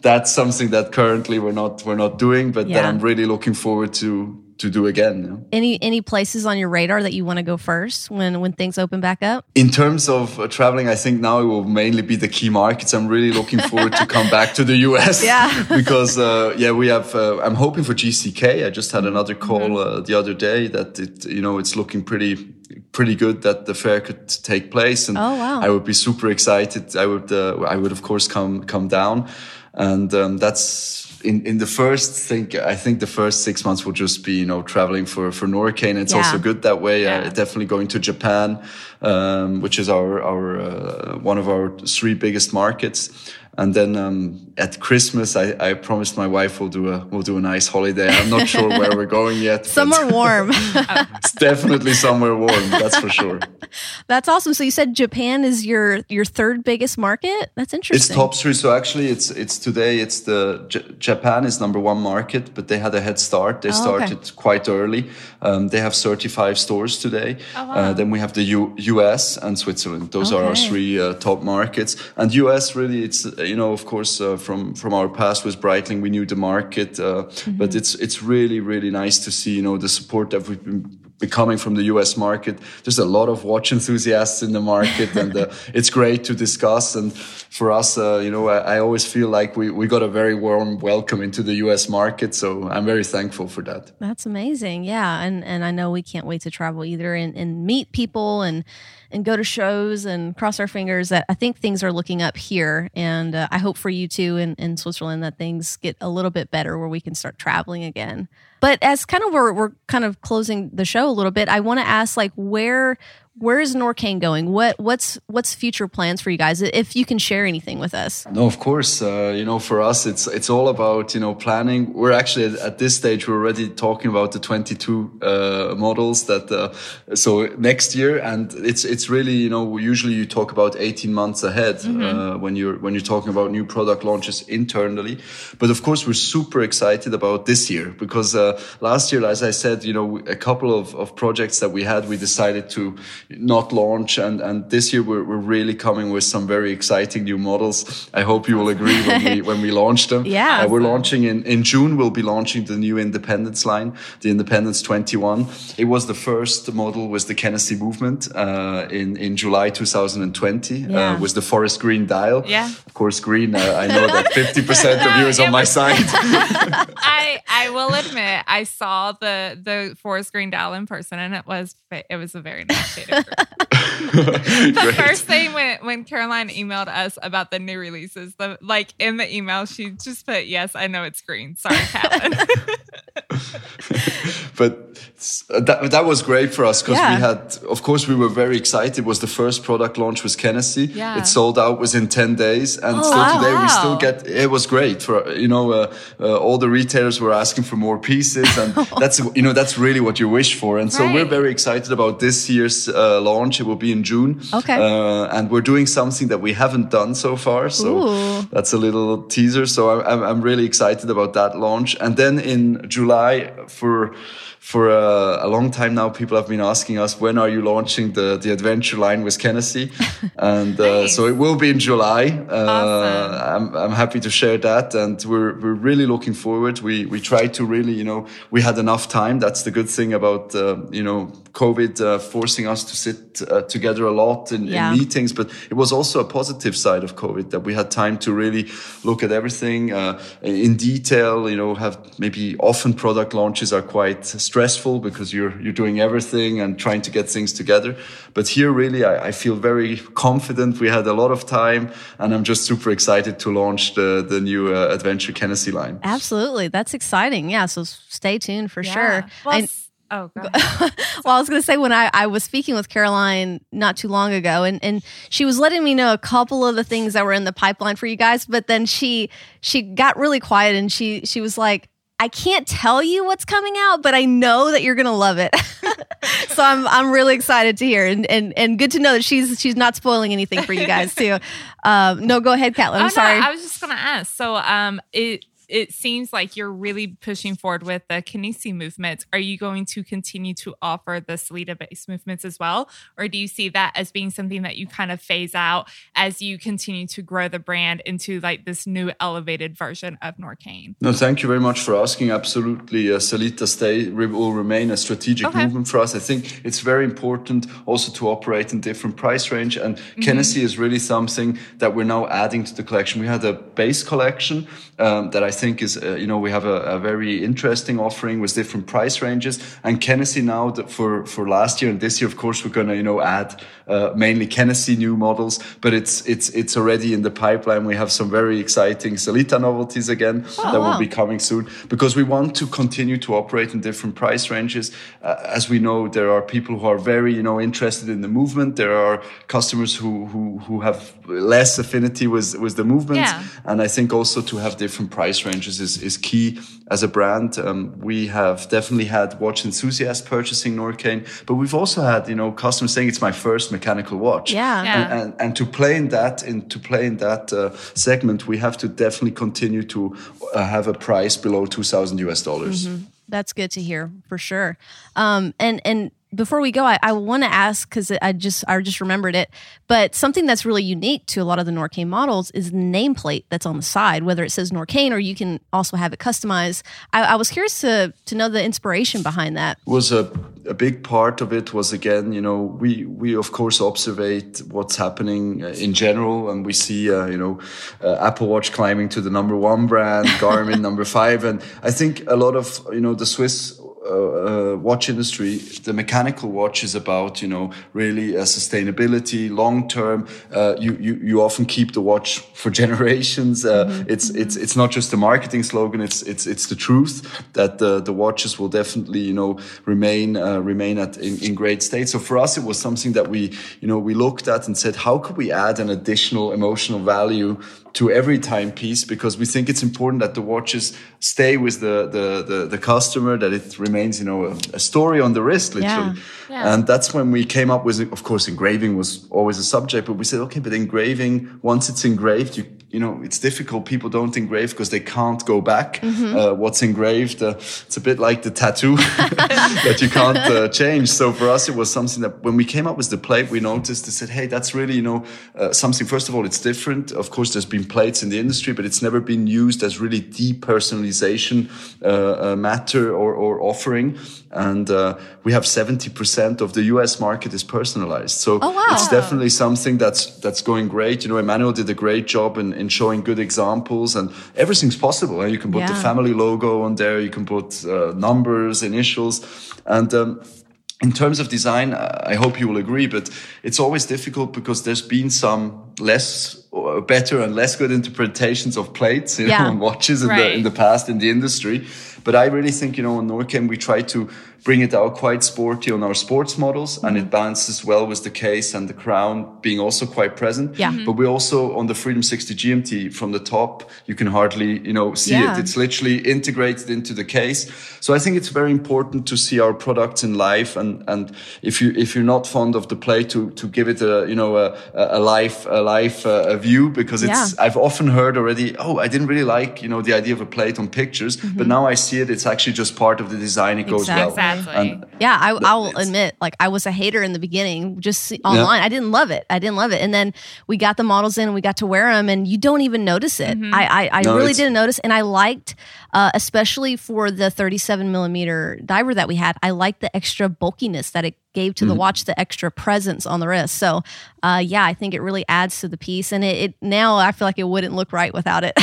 that's something that currently we're not we're not doing, but yeah. that I'm really looking forward to to do again. You know? Any any places on your radar that you want to go first when, when things open back up? In terms of uh, traveling, I think now it will mainly be the key markets. I'm really looking forward to come back to the U S yeah. because uh, yeah, we have. Uh, I'm hoping for G C K. I just had another call uh, the other day that it you know it's looking pretty. pretty good that the fair could take place, and oh, wow. I would be super excited. I would, uh, I would of course come come down, and um, that's in in the first thing. I think the first six months will just be you know traveling for for NORQAIN. It's yeah. also good that way. Yeah. Uh, definitely going to Japan, um, which is our our uh, one of our three biggest markets. And then um, at Christmas, I, I promised my wife we'll do a we'll do a nice holiday. I'm not sure where we're going yet. Somewhere warm. It's definitely somewhere warm. That's for sure. That's awesome. So you said Japan is your your third biggest market. That's interesting. It's top three. So actually, it's it's today. It's the J- Japan is number one market, but they had a head start. They oh, started okay. quite early. Um, they have thirty-five stores today. Oh, wow. Uh, then we have the U- U.S. and Switzerland. Those okay. are our three uh, top markets. And U S really, it's you know, of course, uh, from, from our past with Breitling, we knew the market, uh, mm-hmm. but it's it's really, really nice to see, you know, the support that we've been becoming from the U S market. There's a lot of watch enthusiasts in the market, and uh, it's great to discuss. And for us, uh, you know, I, I always feel like we, we got a very warm welcome into the U S market. So I'm very thankful for that. That's amazing. Yeah. And and I know we can't wait to travel either and, and meet people and and go to shows and cross our fingers that I think things are looking up here. And uh, I hope for you too in, in Switzerland that things get a little bit better where we can start traveling again. But as kind of where we're kind of closing the show a little bit, I want to ask, like, where where is NORQAIN going? What what's what's future plans for you guys? If you can share anything with us. No, of course. Uh, you know, for us, it's it's all about you know planning. We're actually at, at this stage, we're already talking about the twenty-two uh, models that uh, so next year, and it's it's really you know usually you talk about eighteen months ahead mm-hmm. uh, when you're when you're talking about new product launches internally. But of course, we're super excited about this year because uh, last year, as I said, you know, a couple of of projects that we had, we decided to not launch, and and this year we're, we're really coming with some very exciting new models. I hope you will agree when we when we launch them. Yeah, uh, we're launching in in June. We'll be launching the new Independence line, the Independence twenty-one. It was the first model with the Kenissi movement uh, in in July two thousand twenty. Yeah. Uh, with the forest green dial. Yeah, of course, green. Uh, I know that fifty percent of you is on my side. I I will admit I saw the the forest green dial in person, and it was it was a very nice shade. The first thing when, when Caroline emailed us about the new releases, the, like in the email, she just put, yes, I know it's green. Sorry, Caroline. But that, that was great for us because yeah. we had, of course, we were very excited. It was the first product launch with Kenissi. Yeah. It sold out within ten days. And oh, still wow, today wow. we still get, it was great for, you know, uh, uh, all the retailers were asking for more pieces. And that's, you know, that's really what you wish for. And so right. we're very excited about this year's uh, launch. It will be in June. Okay. Uh, and we're doing something that we haven't done so far. So Ooh. That's a little teaser. So I'm, I'm really excited about that launch. And then in July for... For uh, a long time now, people have been asking us, when are you launching the, the adventure line with Kenissi? And uh, nice. So it will be in July. Uh, awesome. I'm, I'm happy to share that. And we're we're really looking forward. We we tried to really, you know, we had enough time. That's the good thing about, uh, you know, COVID uh, forcing us to sit uh, together a lot in, yeah. in meetings. But it was also a positive side of COVID that we had time to really look at everything uh, in detail, you know, have maybe often product launches are quite stressful because you're you're doing everything and trying to get things together. But here, really, I, I feel very confident. We had a lot of time, and I'm just super excited to launch the, the new uh, Adventure Kenissi line. Absolutely. That's exciting. Yeah, so stay tuned for yeah. sure. Well, and- Oh, God. Well, I was going to say when I, I was speaking with Caroline not too long ago, and, and she was letting me know a couple of the things that were in the pipeline for you guys, but then she she got really quiet and she she was like, I can't tell you what's coming out, but I know that you're going to love it. So I'm I'm really excited to hear, and, and and good to know that she's she's not spoiling anything for you guys too. Um, no, go ahead, Catelyn. I'm oh, no, sorry. I was just going to ask. So um, it. It seems like you're really pushing forward with the Kenissi movements. Are you going to continue to offer the Sellita-based movements as well? Or do you see that as being something that you kind of phase out as you continue to grow the brand into like this new elevated version of NORQAIN? No, thank you very much for asking. Absolutely. Uh, Sellita stay, will remain a strategic okay. movement for us. I think it's very important also to operate in different price range. And mm-hmm. Kenissi is really something that we're now adding to the collection. We had a base collection um, that I I think is, uh, you know, we have a, a very interesting offering with different price ranges. And Kenissi now for, for last year and this year, of course, we're going to, you know, add uh, mainly Kenissi new models, but it's, it's, it's already in the pipeline. We have some very exciting Sellita novelties again oh, that wow. will be coming soon because we want to continue to operate in different price ranges. Uh, as we know, there are people who are very, you know, interested in the movement. There are customers who, who, who have less affinity with, with the movement. Yeah. And I think also to have different price ranges is, is key as a brand. Um, we have definitely had watch enthusiasts purchasing NORQAIN, but we've also had, you know, customers saying it's my first mechanical watch. Yeah. yeah. And, and, and to play in that, in, to play in that uh, segment, we have to definitely continue to uh, have a price below two thousand US dollars. Mm-hmm. That's good to hear for sure. Um, and, and, Before we go, I, I want to ask because I just I just remembered it. But something that's really unique to a lot of the NORQAIN models is the nameplate that's on the side, whether it says NORQAIN or you can also have it customized. I, I was curious to to know the inspiration behind that. Was a a big part of it was again, you know, we we of course observate what's happening in general, and we see uh, you know uh, Apple Watch climbing to the number one brand, Garmin number five, and I think a lot of you know the Swiss. Uh, uh, the watch industry, the mechanical watch is about, you know, really uh, sustainability, long term. Uh, you, you you often keep the watch for generations. Uh, mm-hmm. It's it's it's not just a marketing slogan. It's it's it's the truth that the the watches will definitely, you know, remain uh, remain at in, in great state. So for us, it was something that we you know we looked at and said, how could we add an additional emotional value to every timepiece, because we think it's important that the watches stay with the the the, the customer, that it remains, you know, a, a story on the wrist, literally. Yeah. Yeah. And that's when we came up with, of course, engraving was always a subject, but we said, okay, but engraving, once it's engraved, you you know, it's difficult. People don't engrave because they can't go back. Mm-hmm. Uh, what's engraved, uh, it's a bit like the tattoo that you can't uh, change. So for us, it was something that when we came up with the plate, we noticed, they said, hey, that's really, you know, uh, something, first of all, it's different. Of course, there's been plates in the industry, but it's never been used as really depersonalization uh, uh, matter or, or offering. And uh, we have seventy percent of the U S market is personalized. So oh, wow. It's definitely something that's that's going great. You know, Emmanuel did a great job in, in showing good examples, and everything's possible. Right? You can put yeah. the family logo on there. You can put uh, numbers, initials. And um, in terms of design, I hope you will agree, but it's always difficult because there's been some less... better and less good interpretations of plates, you yeah. know, and watches in, right. the, in the past in the industry. But I really think, you know, on NORQAIN, we try to bring it out quite sporty on our sports models, mm-hmm. and it balances well with the case and the crown being also quite present. Yeah. Mm-hmm. But we also, on the Freedom sixty G M T, from the top, you can hardly, you know, see yeah. it. It's literally integrated into the case. So I think it's very important to see our products in life. And, and if you, if you're not fond of the plate, to, to give it a, you know, a, a life, a life, a, a view, because it's, yeah. I've often heard already, oh, I didn't really like, you know, the idea of a plate on pictures, mm-hmm. but now I see it, it's actually just part of the design. It goes exactly. well. And yeah, I, I will admit, like, I was a hater in the beginning, just online. Yeah. I didn't love it. I didn't love it. And then we got the models in and we got to wear them, and you don't even notice it. Mm-hmm. I, I, I no, really didn't notice. And I liked, uh, especially for the thirty-seven millimeter diver that we had, I liked the extra bulkiness that it gave to mm-hmm. the watch, the extra presence on the wrist. So uh, yeah, I think it really adds to the piece. And it, it now I feel like it wouldn't look right without it.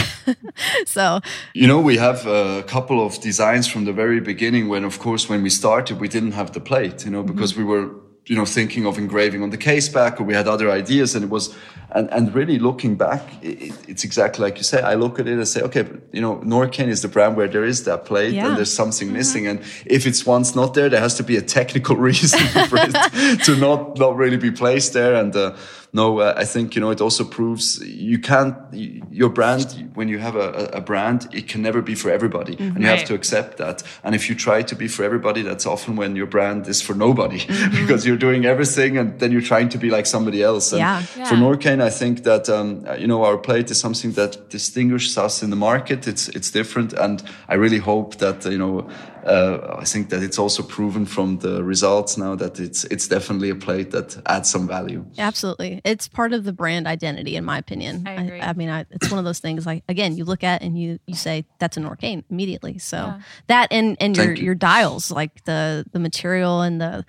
So, you know, we have a couple of designs from the very beginning when, of course, when we started, we didn't have the plate, you know, because mm-hmm. we were, you know, thinking of engraving on the case back, or we had other ideas, and it was, and, and really looking back, it, it's exactly like you say. I look at it and say, okay, but, you know, NORQAIN is the brand where there is that plate yeah. and there's something mm-hmm. missing. And if it's once not there, there has to be a technical reason for it to not, not really be placed there. And, uh, No, uh, I think, you know, it also proves you can't, you, your brand, when you have a, a brand, it can never be for everybody. Mm-hmm. And you right. have to accept that. And if you try to be for everybody, that's often when your brand is for nobody, mm-hmm. because you're doing everything and then you're trying to be like somebody else. And yeah. Yeah. For NORQAIN, I think that, um, you know, our plate is something that distinguishes us in the market. It's, it's different. And I really hope that, you know, Uh, I think that it's also proven from the results now that it's it's definitely a plate that adds some value. Absolutely. It's part of the brand identity, in my opinion. I agree. I, I mean, I, it's one of those things, like, again, you look at and you, you say, that's a NORQAIN immediately. So yeah. that and, and your, you. your dials, like the, the material and the,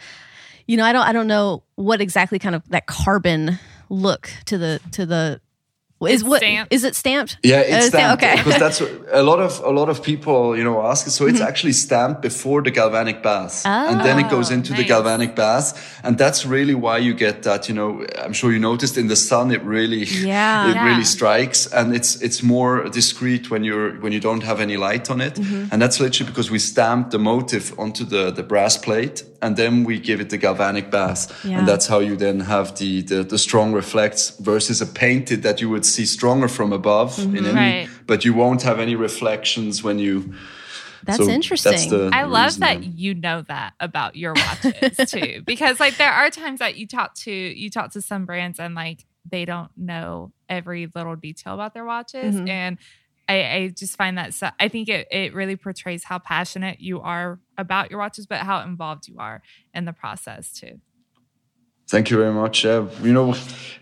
you know, I don't I don't know what exactly kind of that carbon look to the to the, Is what stamped. Is it stamped? Yeah, it's uh, stamped. Okay, because that's what, a lot of a lot of people, you know, ask it. So it's mm-hmm. actually stamped before the galvanic bath, oh, and then it goes into nice. the galvanic bath, and that's really why you get that. You know, I'm sure you noticed in the sun, it really, yeah, it yeah. really strikes, and it's it's more discreet when you're when you don't have any light on it, mm-hmm. and that's literally because we stamp the motif onto the the brass plate. And then we give it the galvanic bath. Yeah. And that's how you then have the, the, the strong reflects versus a painted that you would see stronger from above. Mm-hmm. in any, right. But you won't have any reflections when you... That's so interesting. That's the, I the love that I'm... you know that about your watches too. Because like there are times that you talk to you talk to some brands and like they don't know every little detail about their watches. Mm-hmm. And I, I just find that so, I think it, it really portrays how passionate you are about your watches, but how involved you are in the process too. Thank you very much. Yeah. You know,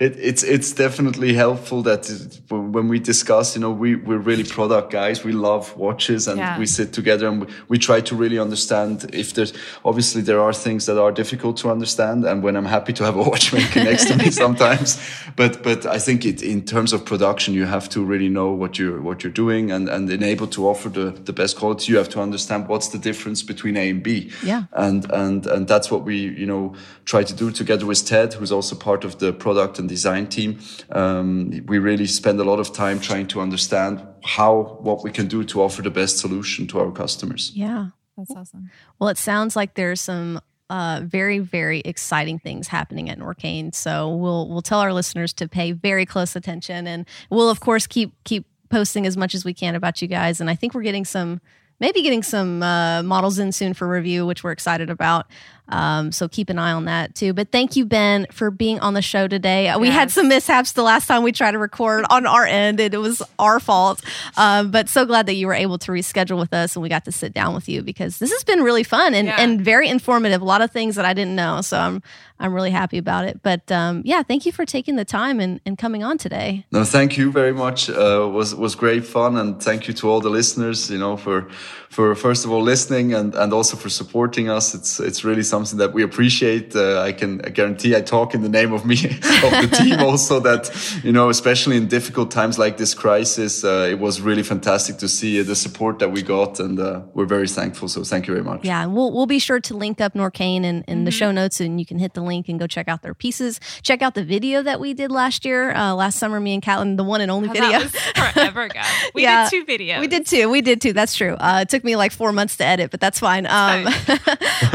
it, it's it's definitely helpful that it, when we discuss, you know, we, we're really product guys. We love watches and yeah. we sit together and we, we try to really understand if there's, obviously there are things that are difficult to understand. And when I'm happy to have a watchmaker next to me sometimes, but, but I think it, in terms of production, you have to really know what you're, what you're doing and, and enable to offer the, the best quality. You have to understand what's the difference between A and B. Yeah. And, and, and that's what we, you know, try to do together with Ted, who's also part of the product and design team. Um, we really spend a lot of time trying to understand how, what we can do to offer the best solution to our customers. Yeah, that's awesome. Well, it sounds like there's some uh, very, very exciting things happening at NORQAIN. So we'll we'll tell our listeners to pay very close attention, and we'll of course keep keep posting as much as we can about you guys. And I think we're getting some. Maybe getting some uh, models in soon for review, which we're excited about. Um, so keep an eye on that too. But thank you, Ben, for being on the show today. We yes. had some mishaps the last time we tried to record on our end, and it was our fault. Um, but so glad that you were able to reschedule with us and we got to sit down with you, because this has been really fun and, yeah. and very informative. A lot of things that I didn't know. So I'm I'm really happy about it. But um, yeah, thank you for taking the time and, and coming on today. No, thank you very much. Uh, it was, was great fun. And thank you to all the listeners, you know, for... for first of all listening and, and also for supporting us. It's it's really something that we appreciate. Uh, I can I guarantee I talk in the name of me, of the team also, that, you know, especially in difficult times like this crisis, uh, it was really fantastic to see the support that we got, and uh, we're very thankful. So thank you very much. Yeah, and we'll, we'll be sure to link up NORQAIN in, in mm-hmm. the show notes, and you can hit the link and go check out their pieces. Check out the video that we did last year, uh, last summer, me and Catelyn, the one and only oh, video. That was forever ago. We yeah, did two videos. We did two. We did two. That's true. Uh, it took me like four months to edit, but that's fine. Um,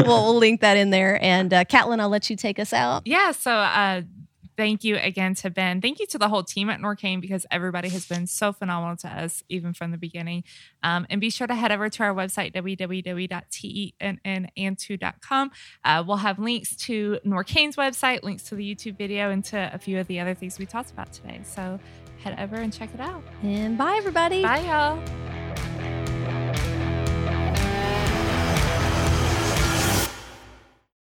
we'll, we'll link that in there. And uh, Catelyn, I'll let you take us out. Yeah. So uh, thank you again to Ben. Thank you to the whole team at NORQAIN, because everybody has been so phenomenal to us, even from the beginning. Um, and be sure to head over to our website, w w w dot t e n n and two dot com. Uh, we'll have links to NORQAIN's website, links to the YouTube video, and to a few of the other things we talked about today. So head over and check it out. And bye, everybody. Bye, y'all.